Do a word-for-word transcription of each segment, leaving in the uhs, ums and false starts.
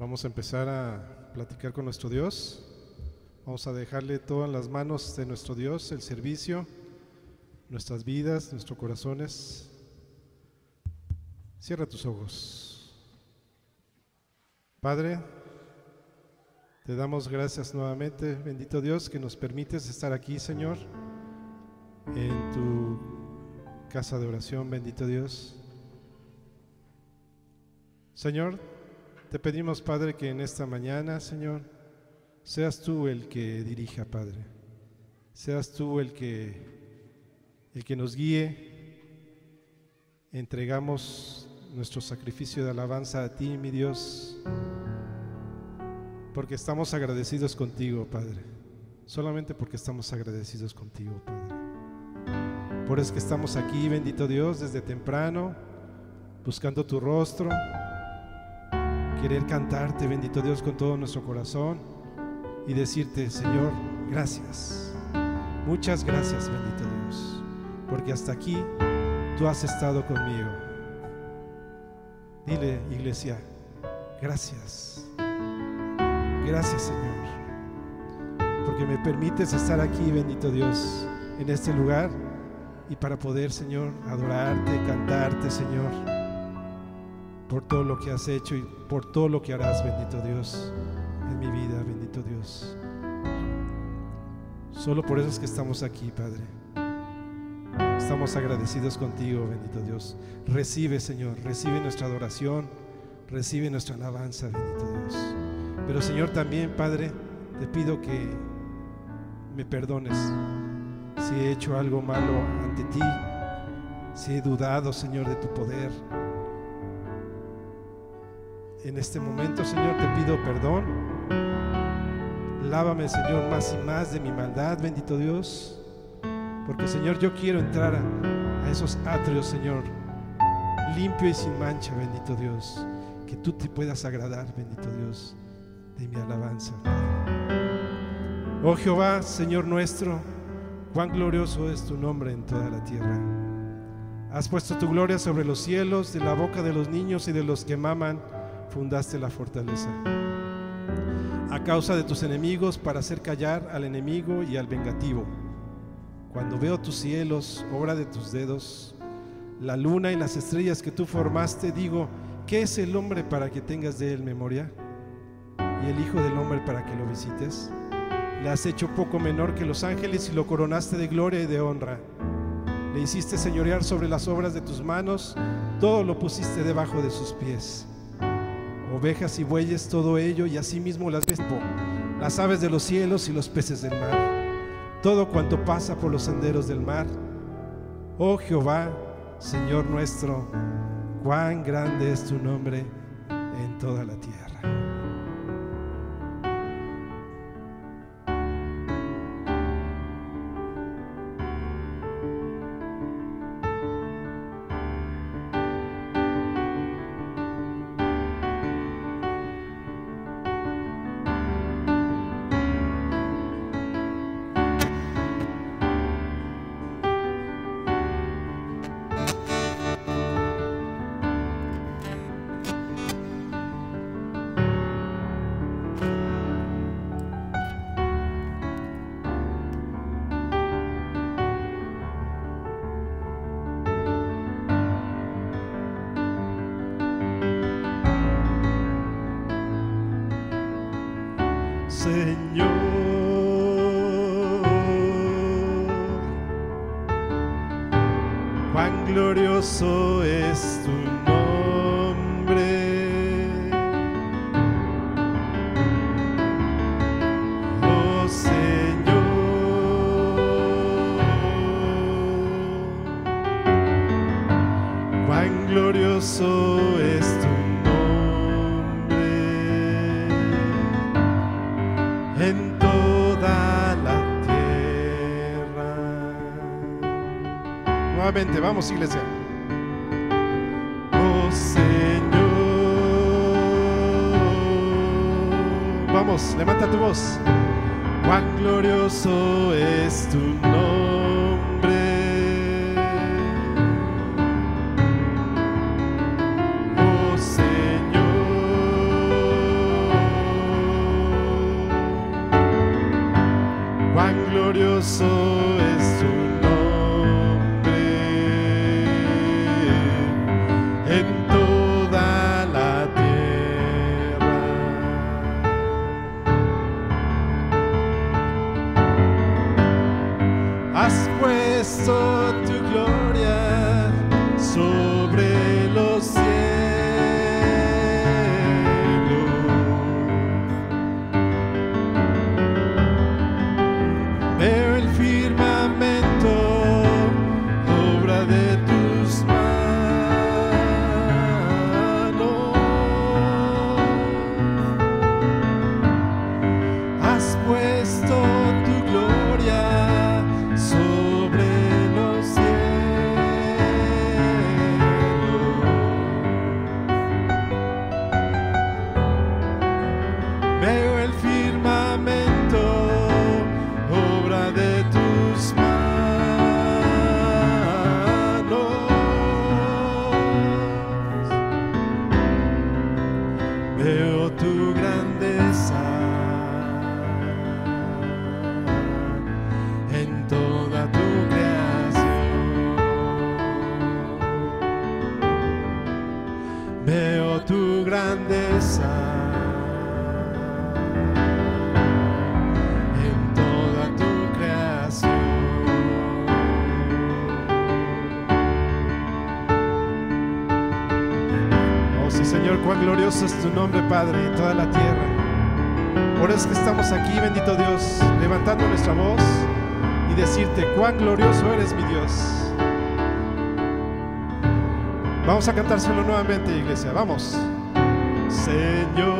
Vamos a empezar a platicar con nuestro Dios. Vamos a dejarle todas las manos de nuestro Dios, el servicio, nuestras vidas, nuestros corazones. Cierra tus ojos. Padre, te damos gracias nuevamente, bendito Dios, que nos permites estar aquí, Señor, en tu casa de oración, bendito Dios. Señor, te pedimos, Padre, que en esta mañana, Señor, seas tú el que dirija, Padre. Seas tú el que, el que nos guíe. Entregamos nuestro sacrificio de alabanza a ti, mi Dios, porque estamos agradecidos contigo, Padre. Solamente porque estamos agradecidos contigo, Padre. Por eso que estamos aquí, bendito Dios, desde temprano, buscando tu rostro, querer cantarte, bendito Dios, con todo nuestro corazón y decirte, Señor, gracias. Muchas gracias, bendito Dios, porque hasta aquí tú has estado conmigo. Dile, iglesia, gracias. Gracias, Señor, porque me permites estar aquí, bendito Dios, en este lugar y para poder, Señor, adorarte, cantarte, Señor, por todo lo que has hecho y por todo lo que harás, bendito Dios, en mi vida, bendito Dios. Solo por eso es que estamos aquí, Padre. Estamos agradecidos contigo, bendito Dios. Recibe, Señor, recibe nuestra adoración, recibe nuestra alabanza, bendito Dios. Pero, Señor, también, Padre, te pido que me perdones si he hecho algo malo ante ti, si he dudado, Señor, de tu poder. En este momento, Señor, te pido perdón. Lávame, Señor, más y más de mi maldad, bendito Dios. Porque, Señor, yo quiero entrar a, a esos atrios, Señor, limpio y sin mancha, bendito Dios. Que tú te puedas agradar, bendito Dios, de mi alabanza. Oh Jehová, Señor nuestro, cuán glorioso es tu nombre en toda la tierra. Has puesto tu gloria sobre los cielos, de la boca de los niños y de los que maman, fundaste la fortaleza. A causa de tus enemigos, para hacer callar al enemigo y al vengativo. Cuando veo tus cielos, obra de tus dedos, la luna y las estrellas que tú formaste, digo, ¿qué es el hombre para que tengas de él memoria? ¿Y el hijo del hombre para que lo visites? Le has hecho poco menor que los ángeles y lo coronaste de gloria y de honra. Le hiciste señorear sobre las obras de tus manos, todo lo pusiste debajo de sus pies. Ovejas y bueyes, todo ello, y asimismo las ves, las aves de los cielos y los peces del mar. Todo cuanto pasa por los senderos del mar. Oh Jehová, Señor nuestro, cuán grande es tu nombre en toda la tierra. Glorioso es tu nombre, oh Señor, cuán glorioso es tu nombre en toda la tierra. Nuevamente, vamos, iglesia. Levanta tu voz. Cuán glorioso es tu nombre, oh Señor, Poderoso es tu nombre en toda la tierra. Has puesto tu gloria sobre los cielos. Veo el firmamento, obra de tus manos. Has puesto tu gloria sobre los cielos. Veo el firmamento, obra de tus manos. Veo tu grandeza en toda tu creación. Veo tu grandeza en toda tu creación. Oh sí, Señor, cuán glorioso es tu nombre, Padre, en toda la tierra. Por eso es que estamos aquí, bendito Dios, levantando nuestra voz y decirte cuán glorioso eres, mi Dios. Vamos a cantárselo nuevamente, iglesia, vamos. Señor,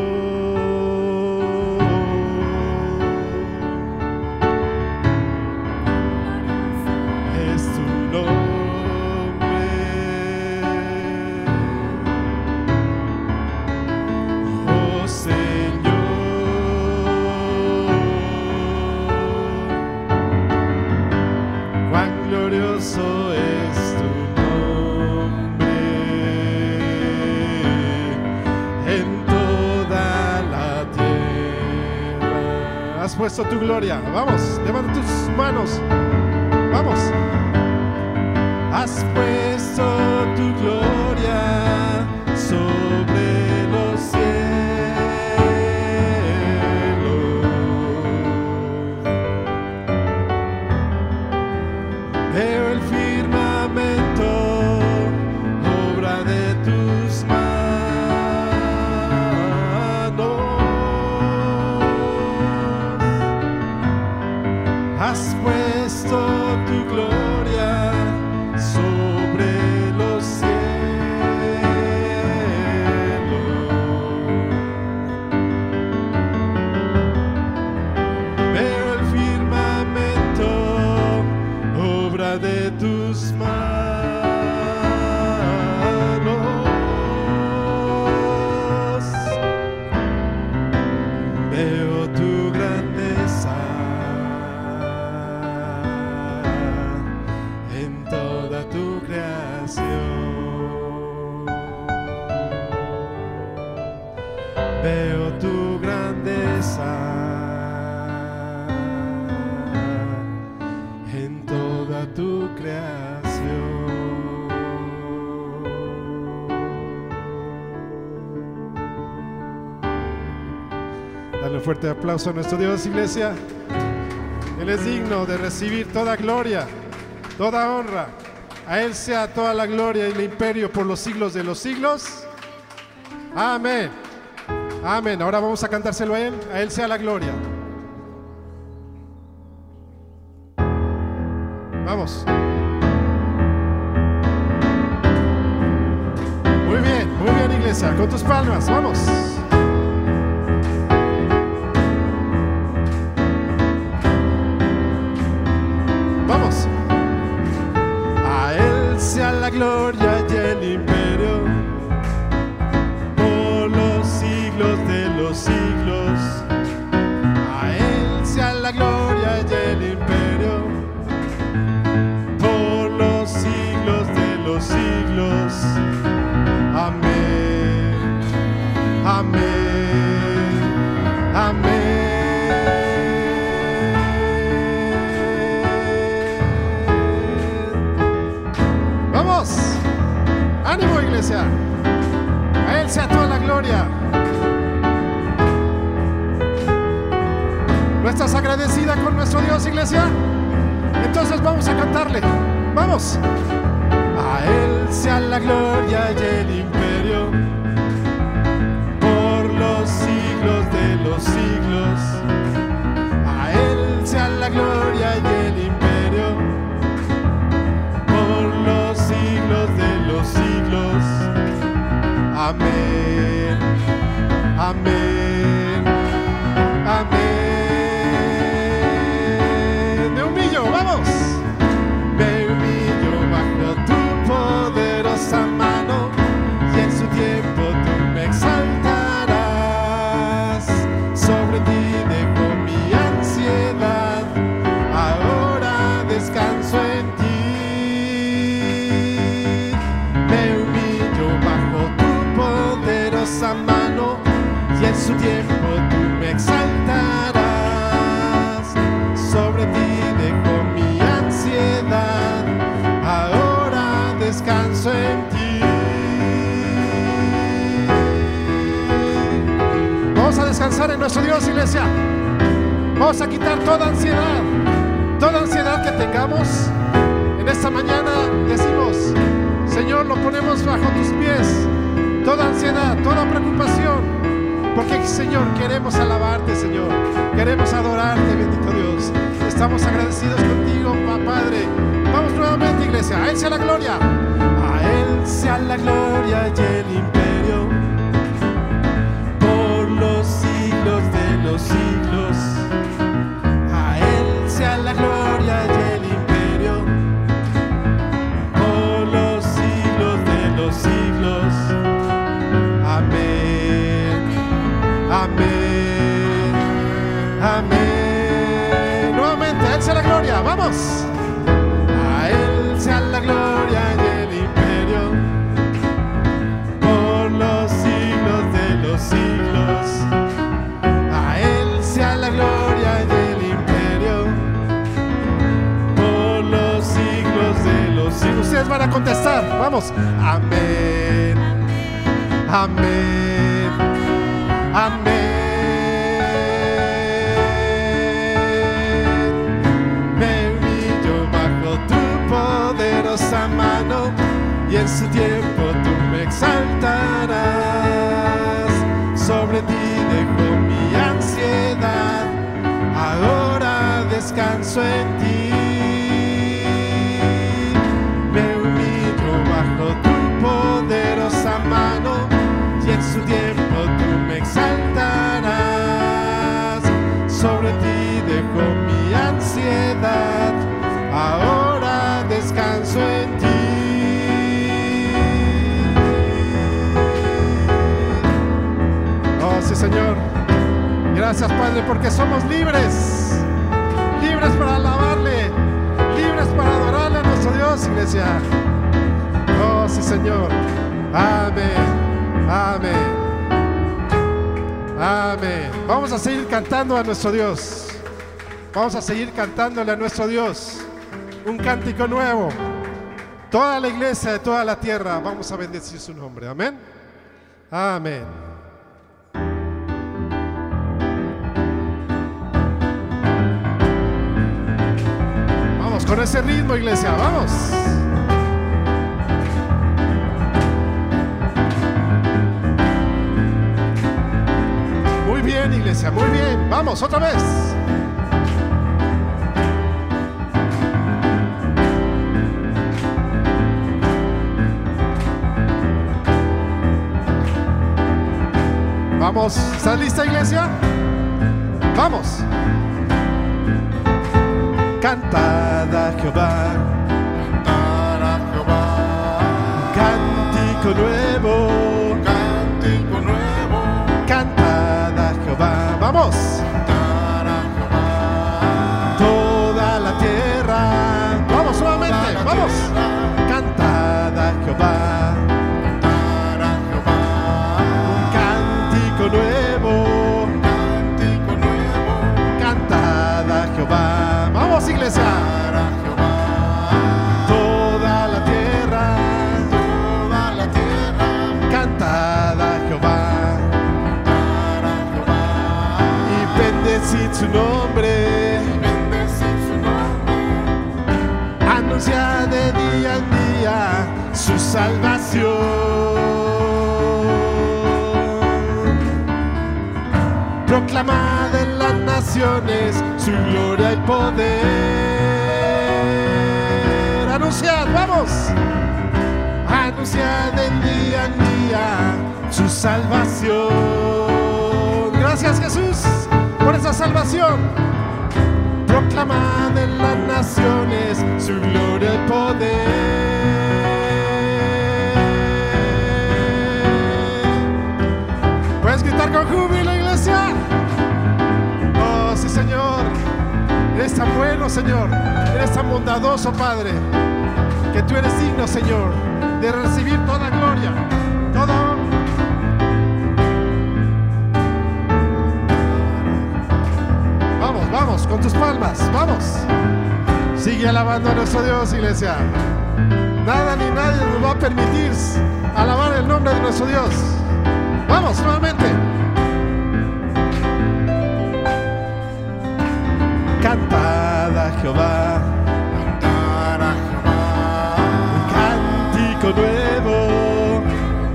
glorioso es tu nombre en toda la tierra. Has puesto tu gloria. Vamos, levanta tus manos. Vamos. Has puesto tu gloria sobre los cielos. Veo el firmamento, obra de tus manos. Has puesto tu gloria sobre los cielos. Veo el firmamento, obra de tus manos. Veo tu grandeza en toda tu creación. Veo tu grandeza en toda tu creación. Dale un fuerte aplauso a nuestro Dios, iglesia. Él es digno de recibir toda gloria, toda honra. A Él sea toda la gloria y el imperio por los siglos de los siglos. Amén. Amén. Ahora vamos a cantárselo a Él. A Él sea la gloria. Vamos. Muy bien, muy bien, iglesia, con tus palmas, vamos. Vamos. A Él sea la gloria y el imperio por los siglos de los siglos. A Él sea la gloria y el imperio siglos. Amén, amén, amén. iglesia? Entonces vamos a cantarle. ¡Vamos! A Él sea la gloria y el imperio por los siglos de los siglos. A Él sea la gloria y el imperio por los siglos de los siglos. Amén, amén, amén. Me humillo, vamos. Me humillo bajo tu poderosa mano y en su tiempo tú me exaltarás. Sobre ti dejo mi ansiedad, ahora descanso en ti. Me humillo bajo tu poderosa mano y en su tiempo tú me exaltarás. Sobre ti dejo mi ansiedad, ahora descanso en ti. Vamos a descansar en nuestro Dios, iglesia. Vamos a quitar toda ansiedad, toda ansiedad que tengamos. En esta mañana decimos: Señor, lo ponemos bajo tus pies. Toda ansiedad, toda preocupación. Porque, Señor, queremos alabarte, Señor. Queremos adorarte, bendito Dios. Estamos agradecidos contigo, Padre. Vamos nuevamente, iglesia. A Él sea la gloria. A Él sea la gloria y el imperio por los siglos de los siglos. A Él sea la gloria y el imperio por los siglos de los siglos. Amén. Amén, amén. Nuevamente, a Él sea la gloria, vamos. A Él sea la gloria y el imperio por los siglos de los siglos. A Él sea la gloria y el imperio por los siglos de los siglos. Ustedes van a contestar, vamos. Amén, amén. Amén. Me humillo bajo tu poderosa mano y en su tiempo tú me exaltarás. Sobre ti dejo mi ansiedad, ahora descanso en ti. Me humillo bajo tu poderosa mano y en su tiempo exaltarás. Sobre ti dejo mi ansiedad, ahora descanso en ti. Oh, sí, Señor. Gracias, Padre, porque somos libres. Libres para alabarle, libres para adorarle a nuestro Dios, iglesia. Oh, sí, Señor. Amén, amén, amén. Vamos a seguir cantando a nuestro Dios. Vamos a seguir cantándole a nuestro Dios un cántico nuevo. Toda la iglesia de toda la tierra, vamos a bendecir su nombre. Amén, amén. Vamos con ese ritmo, iglesia, vamos. Muy bien, iglesia, muy bien. Vamos, otra vez. Vamos, ¿estás lista, iglesia? Vamos. Cantad a Jehová, cantad a Jehová, cántico nuevo. Vamos. Toda la tierra. Vamos nuevamente, vamos. Cantad a Jehová, un cántico nuevo. Cantad a Jehová. Vamos, iglesia. Toda la tierra, toda la tierra. proclamad en las naciones su gloria y poder. Anunciad, vamos, anunciad de día en día su salvación. Gracias, Jesús, por esa salvación. Proclamad en las naciones su gloria y poder. ¿Puedes gritar con júbilo, iglesia? Oh, sí, Señor. Eres tan bueno, Señor. Eres tan bondadoso, Padre, que tú eres digno, Señor, de recibir toda gloria, todo honor. Vamos, vamos, con tus palmas, vamos. Sigue alabando a nuestro Dios, iglesia. Nada ni nadie nos va a permitir alabar el nombre de nuestro Dios. Vamos, nuevamente. Cantad a Jehová, cantad a Jehová, un cántico nuevo,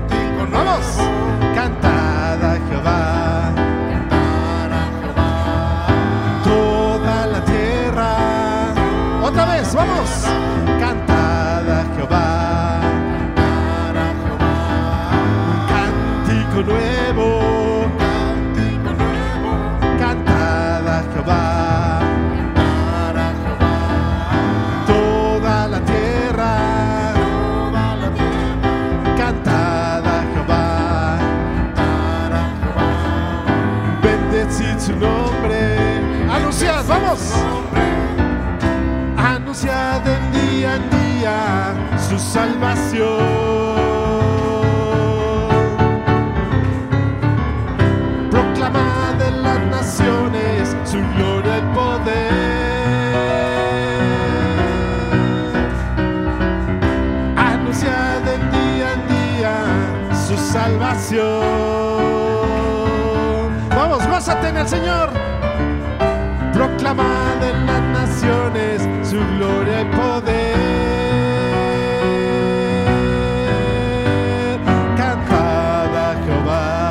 cántico nuevo. Vamos, cantad a Jehová, cantad a Jehová, toda la tierra. Otra vez, vamos. Cantad a Jehová. Nuevo, cántico nuevo, cantad a Jehová, cantad a Jehová, toda la tierra, toda la tierra, cantad a Jehová, cantad a Jehová, bendecid su nombre, anunciad, vamos, anunciad de día en día su salvación. Su gloria y poder. Anunciad de día en día su salvación. Vamos, gózate en el Señor. Proclamad en las naciones su gloria y poder. Cantad a Jehová.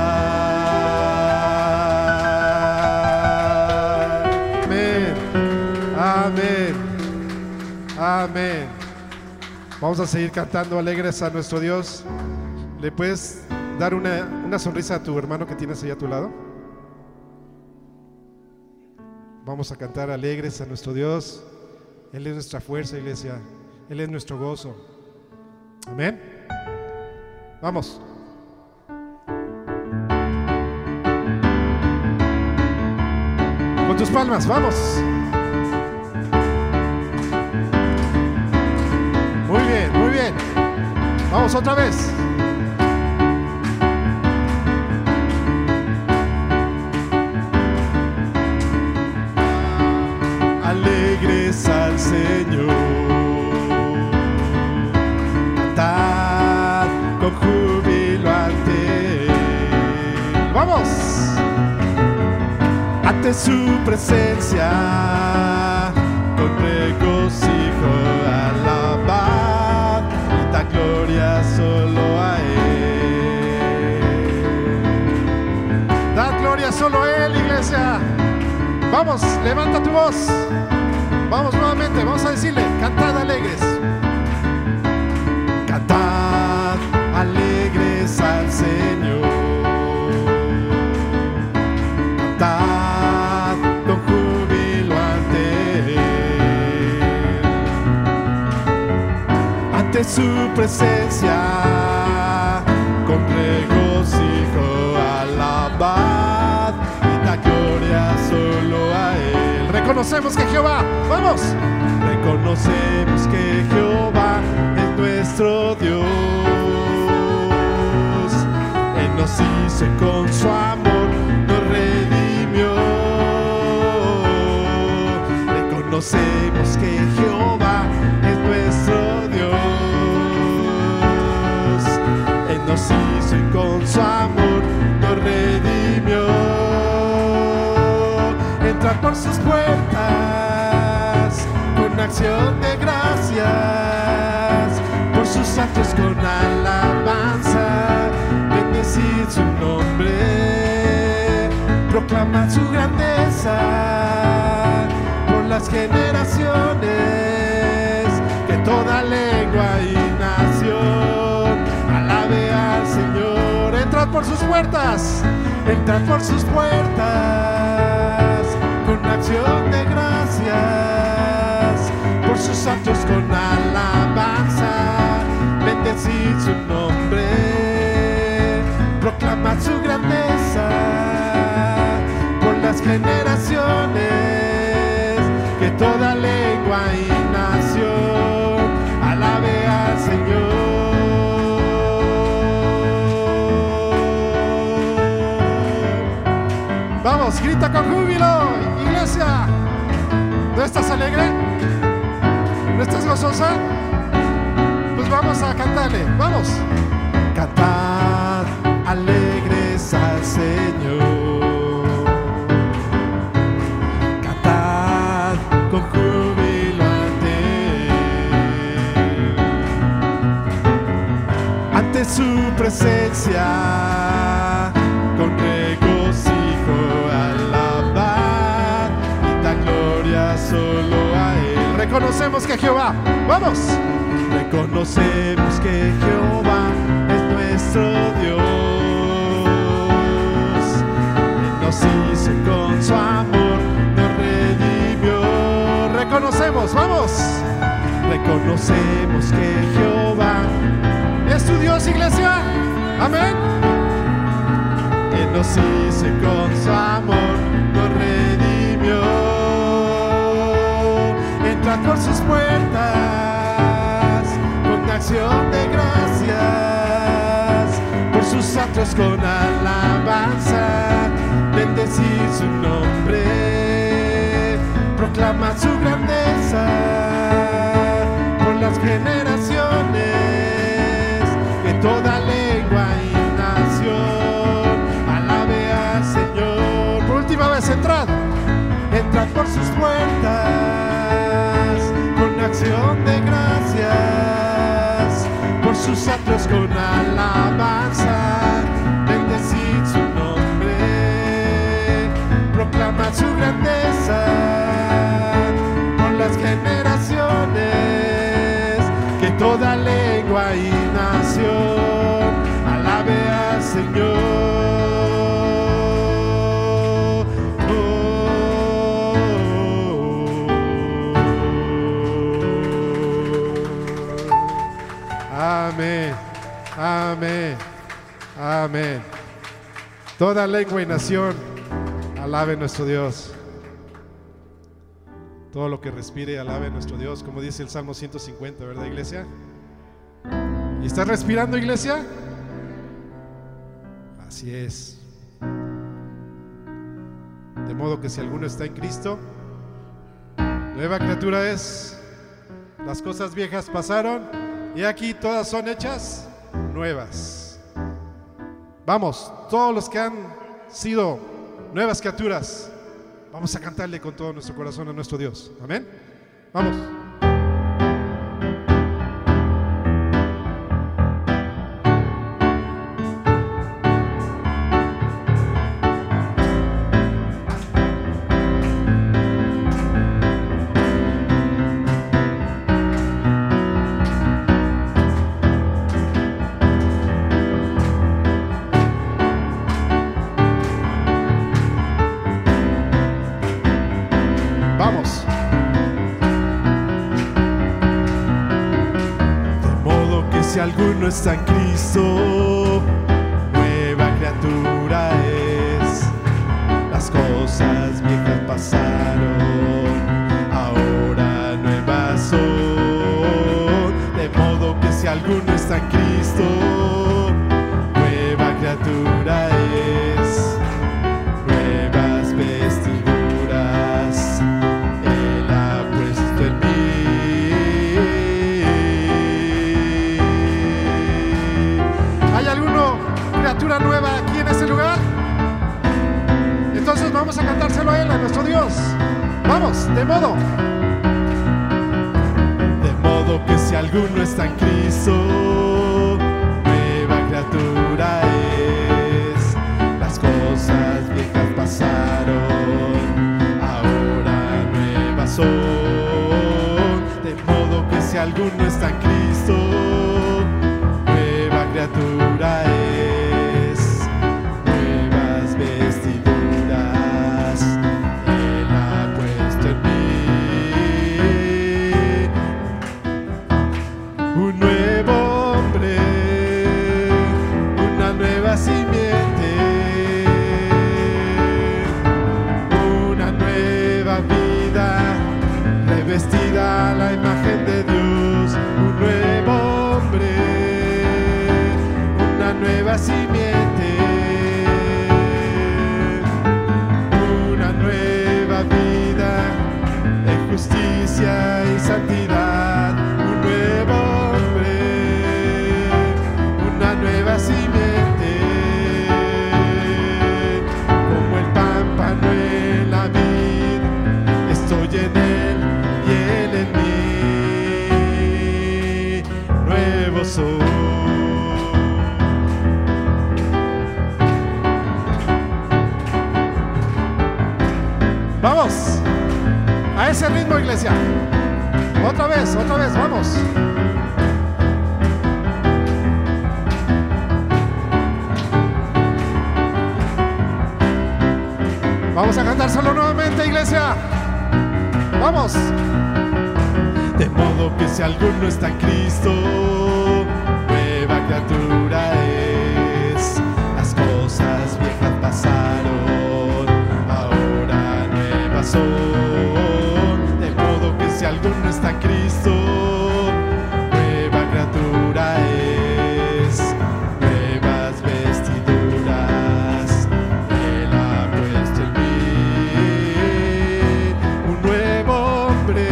Amén. Vamos a seguir cantando alegres a nuestro Dios. ¿Le puedes dar una, una sonrisa a tu hermano que tienes ahí a tu lado? Vamos a cantar alegres a nuestro Dios. Él es nuestra fuerza, iglesia. Él es nuestro gozo. Amén. Vamos. Con tus palmas, vamos. Muy bien, muy bien. Vamos otra vez. Alegres al Señor. Cantad con júbilo ante Él. Vamos. Ante su presencia con regocijo alabar. Gloria solo a Él. Da gloria solo a Él, iglesia. Vamos, levanta tu voz. Vamos nuevamente, vamos a decirle: cantad alegres. Cantad alegres al Señor. Cantad con júbilo ante Él. Ante su presencia con regocijo alabad y da gloria solo a Él. Reconocemos que Jehová, vamos, reconocemos que Jehová es nuestro Dios. Él nos hizo y con su amor nos redimió. Reconocemos que Jehová es nuestro Dios. Nos hizo y con su amor nos redimió. Entrad por sus puertas con acción de gracias, por sus actos con alabanza, bendecid su nombre. Proclamad proclaman su grandeza por las generaciones, que toda lengua y nación alabe al Señor. Entrad por sus puertas, entrad por sus puertas con acción de gracias, por sus santos con alabanza, bendecid su nombre, proclamad su grandeza por las generaciones, que toda lengua y nación alabe al Señor. Vamos, grita con júbilo, iglesia. ¿No estás alegre? ¿No estás gozosa? Pues vamos a cantarle, vamos. Cantad alegres al Señor, cantad con júbilo ante Él, ante su presencia con regocijo alabad y da gloria solo a Él. Reconocemos que Jehová, vamos, reconocemos que Jehová es nuestro Dios. Nos hizo con su amor, nos redimió. Reconocemos, vamos. Reconocemos que Jehová es tu Dios, iglesia. Amén. Él nos hizo con su amor, nos redimió. Entrad por sus puertas con acción de gracias, por sus santos con alabanza, bendecir su nombre, proclama su grandeza por las generaciones, que toda lengua y nación alabe al Señor. Por última vez, entrad, entrad por sus puertas con acción de gracias, por sus atrios con alabanza, bendecir su nombre, proclama su grandeza por las generaciones, que toda lengua y nación alabe al Señor. Oh. Amén, amén, amén. Toda lengua y nación alabe nuestro Dios. Todo lo que respire alabe nuestro Dios, como dice el Salmo ciento cincuenta, ¿verdad, iglesia? ¿Y estás respirando, iglesia? Así es. De modo que si alguno está en Cristo, nueva criatura es. Las cosas viejas pasaron y aquí todas son hechas nuevas. Vamos, todos los que han sido nuevas criaturas, vamos a cantarle con todo nuestro corazón a nuestro Dios. Amén. Vamos. Alguno está en Cristo, nueva criatura es. Las cosas viejas pasaron, ahora nuevas son. De modo que si alguno está en Cristo, nueva criatura es. Nuevas vestiduras Él ha puesto en mí. Criatura nueva aquí en este lugar. Entonces vamos a cantárselo a Él, a nuestro Dios. Vamos, de modo. De modo que si alguno está en Cristo, nueva criatura es. Las cosas viejas pasaron. alguno está en Cristo, nueva criatura es, nuevas vestiduras Él ha puesto en mí. Un nuevo hombre, una nueva simiente, una nueva vida, revestida a la imagen de Dios. Nueva simiente, una nueva vida en justicia y santidad, un nuevo hombre, una nueva simiente, como el pámpano en la vid, estoy en él y él en mí, nuevo soy. Vamos, a ese ritmo, iglesia. Otra vez, otra vez, vamos. Vamos a cantárselo nuevamente, iglesia. Vamos. De modo que si alguno está en Cristo, nueva criatura es. Las cosas viejas pasaron, de modo que si alguno está en Cristo, nueva criatura es, nuevas vestiduras Él ha puesto en mí, un nuevo hombre,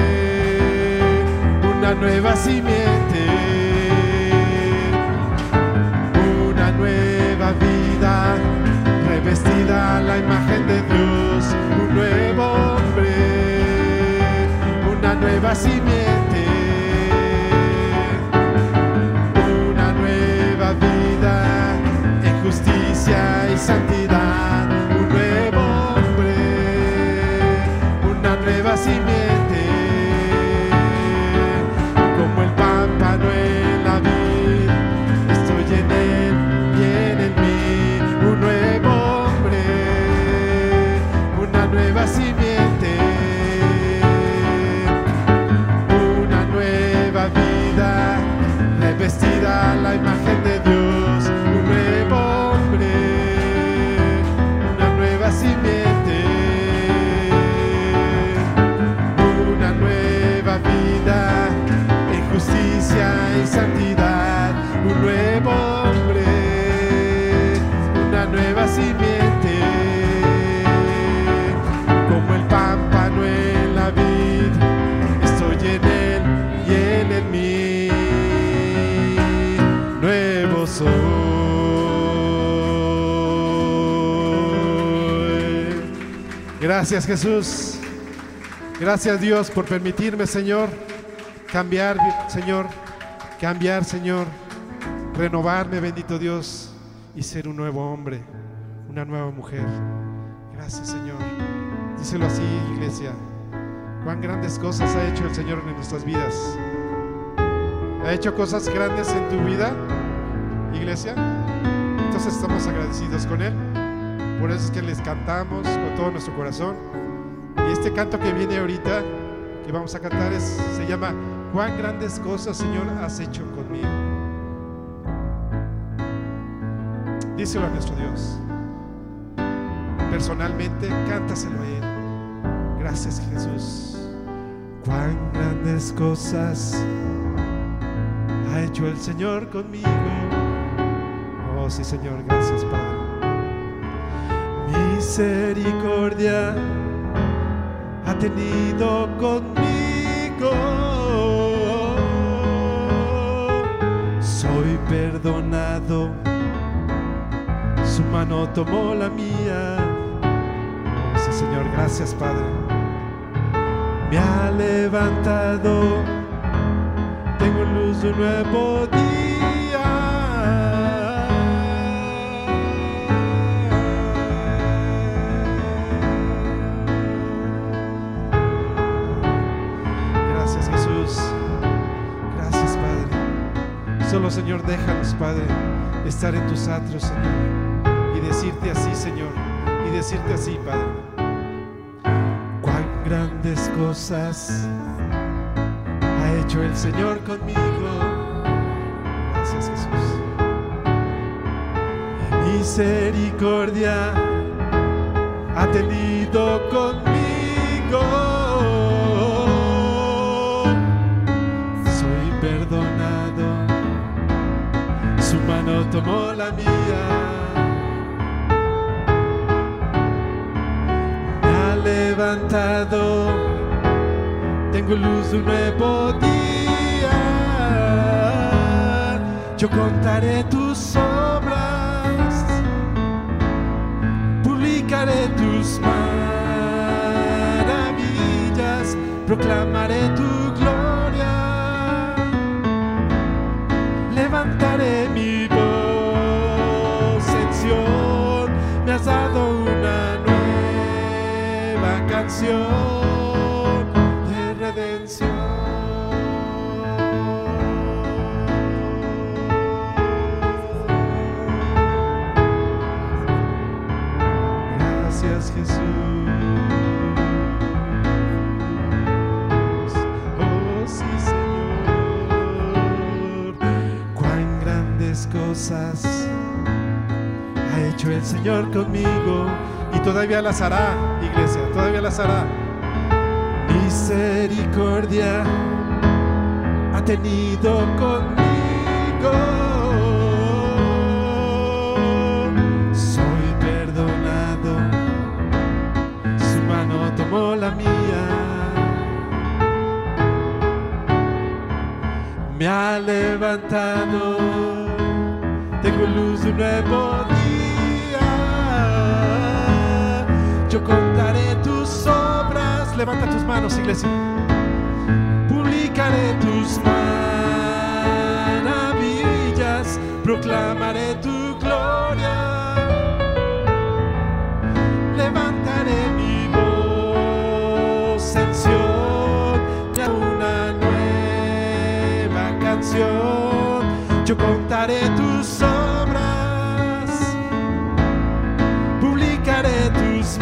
una nueva simiente, una nueva vida, revestida a la imagen de Dios, un nuevo hombre, una nueva simiente, una nueva vida en justicia y santidad, un nuevo hombre, una nueva simiente, como el pámpano en la vid, estoy en él y él en mí, un nuevo hombre, una nueva simiente. Vestida la imagen de Dios, un nuevo hombre, una nueva simiente, una nueva vida en justicia y santidad, un nuevo hombre, una nueva simiente, como el pámpano en la vid, estoy en él y él en mí. Soy. Gracias, Jesús. Gracias, Dios, por permitirme, Señor, cambiar, Señor, cambiar, Señor, renovarme, bendito Dios, y ser un nuevo hombre, una nueva mujer. Gracias, Señor. Díselo así, iglesia. Cuán grandes cosas ha hecho el Señor en nuestras vidas. Ha hecho cosas grandes en tu vida, iglesia. Entonces estamos agradecidos con Él. Por eso es que les cantamos con todo nuestro corazón. Y este canto que viene ahorita, que vamos a cantar, es, se llama "Cuán grandes cosas, Señor, has hecho conmigo". Díselo a nuestro Dios personalmente, cántaselo a Él. Gracias, Jesús. Cuán grandes cosas ha hecho el Señor conmigo. Oh, sí, Señor, gracias, Padre. Misericordia ha tenido conmigo, soy perdonado, su mano tomó la mía. Oh, sí, Señor, gracias, Padre. Me ha levantado, tengo luz de un nuevo día. Señor, déjanos, Padre, estar en tus atrios, Señor, y decirte así, Señor, y decirte así, Padre: cuán grandes cosas ha hecho el Señor conmigo. Gracias, Jesús. Y misericordia ha tenido conmigo. Perdonado, su mano tomó la mía, me ha levantado, tengo luz de un nuevo día. Yo contaré tus obras, publicaré tus maravillas, proclamaré tu levantaré mi voz en Sion, me has dado una nueva canción de redención. Gracias, Jesús. Oh, sí, Señor. Cosas ha hecho el Señor conmigo y todavía las hará, iglesia, todavía las hará. Misericordia ha tenido conmigo, soy perdonado, su mano tomó la mía, me ha levantado, tengo luz de un nuevo día. Yo contaré tus obras. Levanta tus manos, iglesia. Publicaré tus maravillas, proclamaré tu gloria, levantaré mi voz en Sion, ya una nueva canción. Yo contaré tus obras, publicaré tus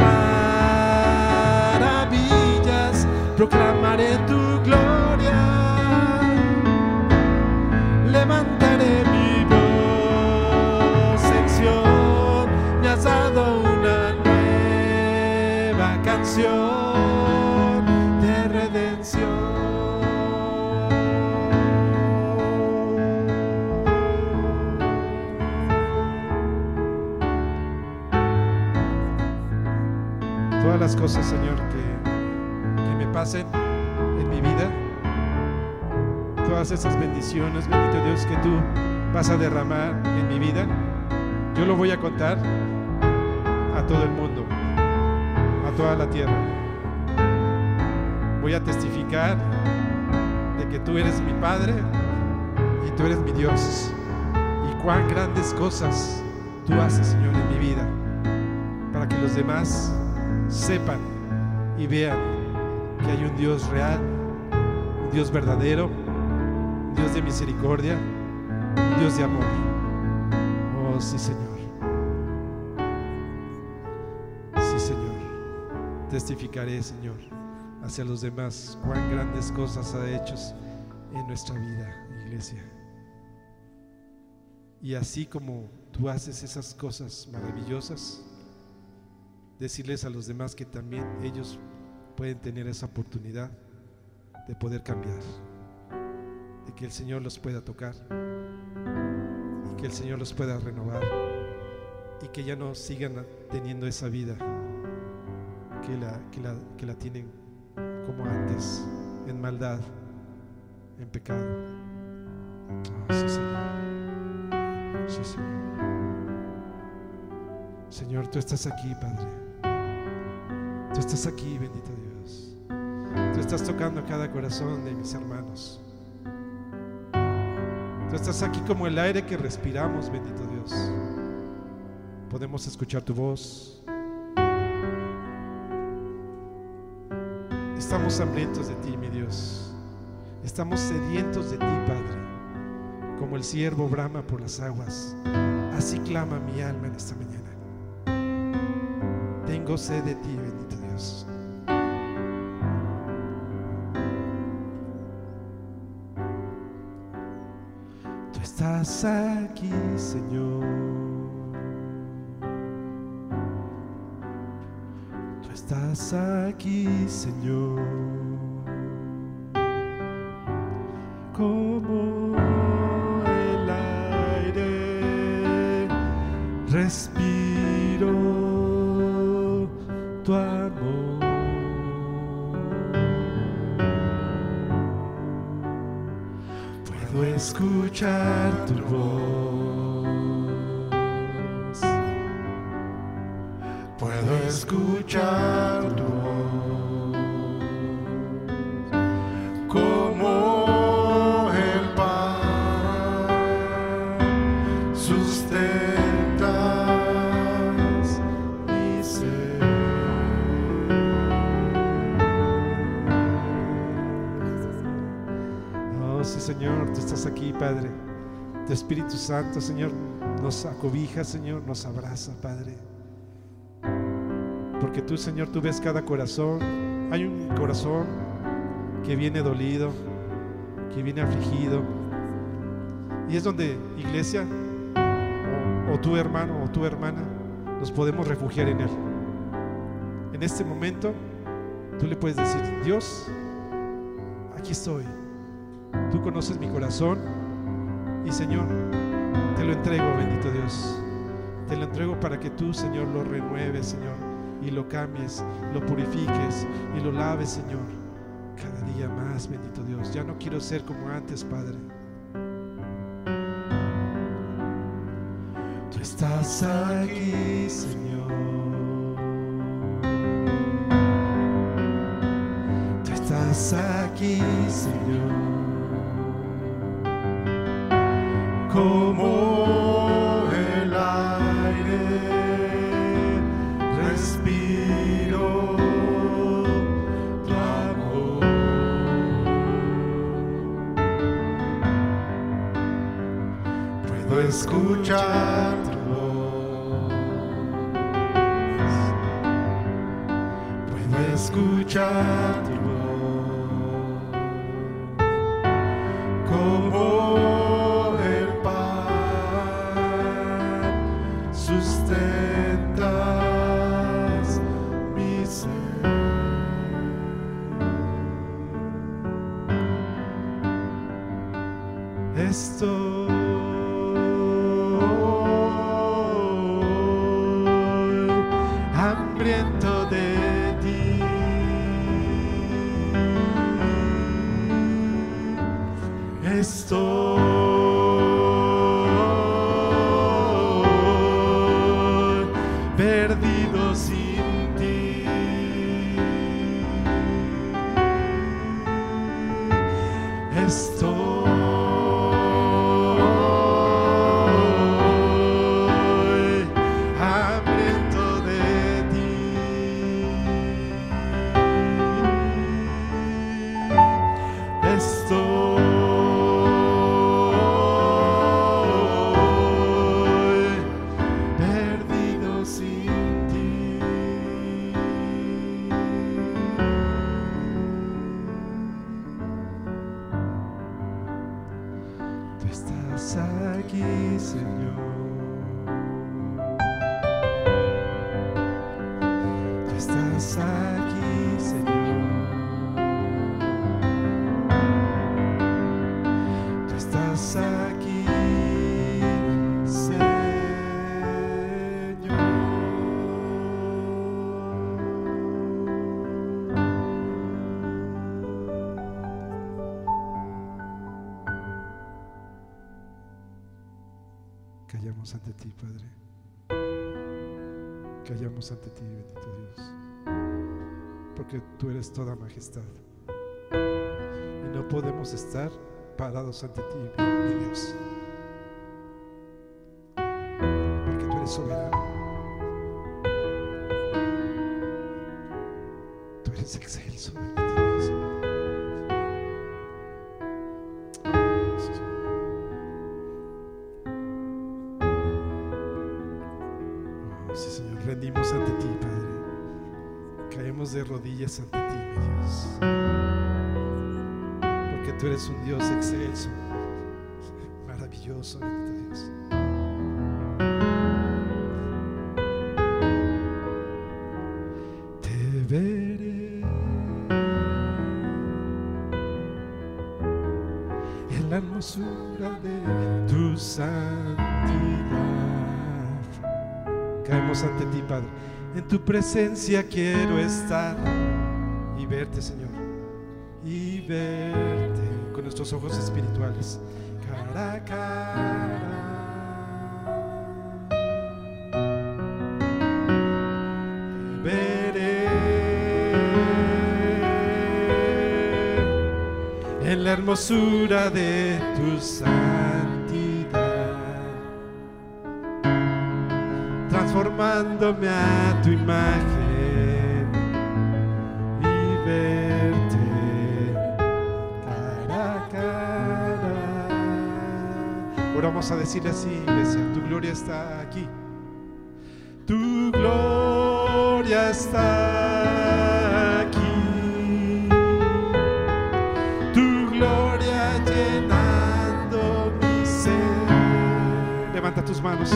maravillas, proclamaré tu gloria, levantaré mi voz en Sion, me has dado una nueva canción de redención. Todas las cosas, Señor, que, que me pasen en mi vida, todas esas bendiciones, bendito Dios, que tú vas a derramar en mi vida, yo lo voy a contar a todo el mundo, a toda la tierra. Voy a testificar de que tú eres mi Padre y tú eres mi Dios, y cuán grandes cosas tú haces, Señor, en mi vida, para que los demás sepan y vean que hay un Dios real, un Dios verdadero, un Dios de misericordia, un Dios de amor. Oh, sí, Señor. Sí, Señor. Testificaré, Señor, hacia los demás cuán grandes cosas ha hecho en nuestra vida, iglesia. Y así como tú haces esas cosas maravillosas, decirles a los demás que también ellos pueden tener esa oportunidad de poder cambiar, de que el Señor los pueda tocar y que el Señor los pueda renovar y que ya no sigan teniendo esa vida que la, que la, que la tienen como antes, en maldad, en pecado. Oh, sí, Señor. Sí, Señor. Señor, tú estás aquí, Padre. Tú estás aquí, bendito Dios. Tú estás tocando cada corazón de mis hermanos. Tú estás aquí como el aire que respiramos, bendito Dios. Podemos escuchar tu voz. Estamos hambrientos de ti, mi Dios. Estamos sedientos de ti, Padre. como el ciervo brama por las aguas, así clama mi alma en esta mañana. Tengo sed de ti, bendito Dios. Tú estás aquí, Señor. Tú estás aquí, Señor. Como el aire respiro tu amor. Puedo escuchar tu voz. Puedo escuchar tu voz. Señor, tú estás aquí, Padre. Tu Espíritu Santo, Señor, nos acobija, Señor, nos abraza, Padre. Porque tú, Señor, tú ves cada corazón. Hay un corazón que viene dolido, que viene afligido. Y es donde, iglesia, o, o tu hermano o tu hermana, nos podemos refugiar en Él. En este momento, tú le puedes decir: Dios, aquí estoy. Tú conoces mi corazón y, Señor, te lo entrego, bendito Dios. Te lo entrego para que tú, Señor, lo renueves, Señor, y lo cambies, lo purifiques y lo laves, Señor, cada día más, bendito Dios. Ya no quiero ser como antes, Padre. Tú estás aquí, Señor. Tú estás aquí, Señor. Como el aire respiro tu amor. Puedo escuchar tu voz. Puedo escuchar tu voz. Como mi ser. Estoy hambriento de ti. Estoy ante ti, Padre. Callamos ante ti, bendito Dios, porque tú eres toda majestad y no podemos estar parados ante ti, mi Dios, porque tú eres soberano, tú eres excelso, bendito Dios. venimos de rodillas ante ti, mi Dios, porque tú eres un Dios excelso, maravilloso, bendito Dios. Te veré en la hermosura de tu santidad. Caemos ante ti, Padre. En tu presencia quiero estar y verte, Señor, y verte con nuestros ojos espirituales, cara a cara. Te veré en la hermosura de tu santidad, transformándome a tu imagen y verte cara a cara. Ahora vamos a decirle así, iglesia: tu gloria está aquí, tu gloria está aquí, tu gloria llenando mi ser. Levanta tus manos.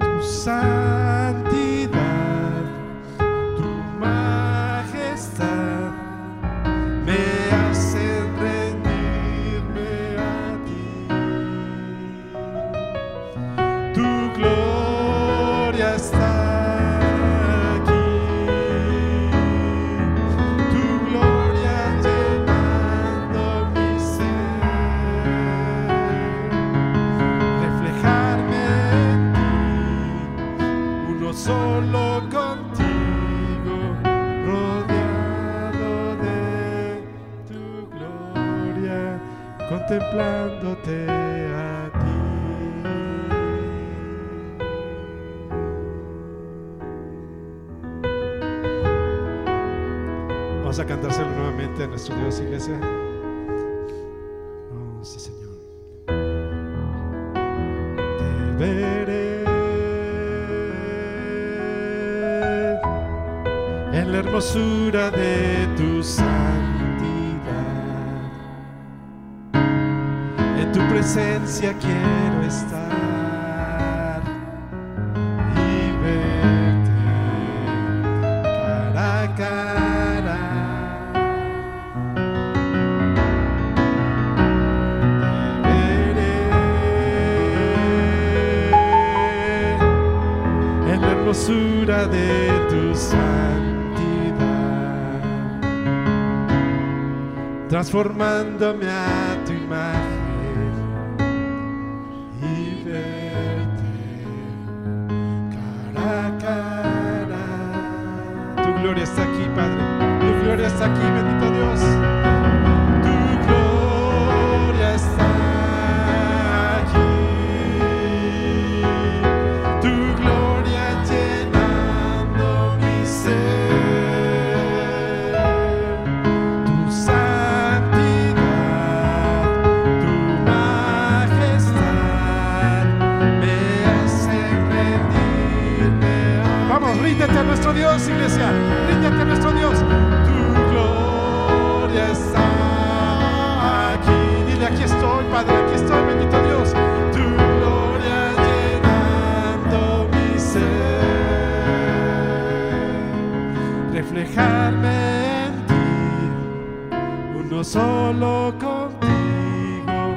Tu santidad, solo contigo, rodeado de tu gloria, contemplándote a ti. Vamos a cantárselo nuevamente a nuestro Dios, iglesia. Oh, sí, Señor. Te veré en la hermosura de tu santidad, en tu presencia quiero estar y verte cara a cara. Te veré en la hermosura de tu santidad, transformándome a tu imagen y verte cara a cara. Tu gloria está aquí, Padre. Tu gloria está aquí, bendito Dios. Tu gloria está aquí. Ríndete a nuestro Dios, iglesia. Ríndete a nuestro Dios. Tu gloria está aquí. Dile: aquí estoy, Padre, aquí estoy, bendito Dios. Tu gloria llenando mi ser, reflejarme en ti, uno solo contigo,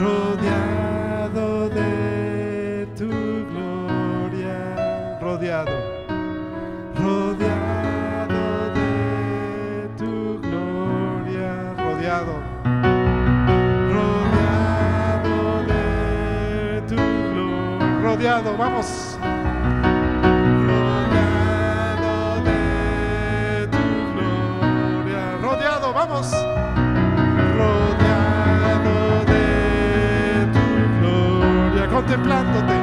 rodeado de tu gloria, rodeado. Rodeado de tu gloria, rodeado, rodeado de tu gloria, rodeado, vamos, rodeado de tu gloria, rodeado, vamos, rodeado de tu gloria, contemplándote.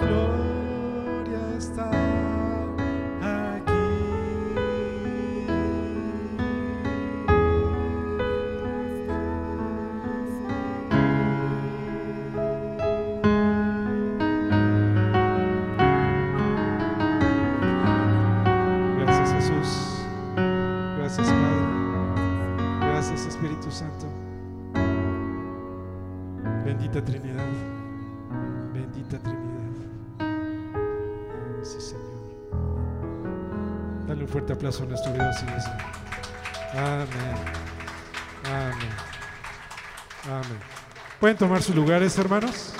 Gloria está aquí. Espíritu Santo. Bendita Trinidad, bendita Trinidad. Sí, Señor. Dale un fuerte aplauso a nuestro Dios. Amén. Amén. Amén. Pueden tomar sus lugares, hermanos.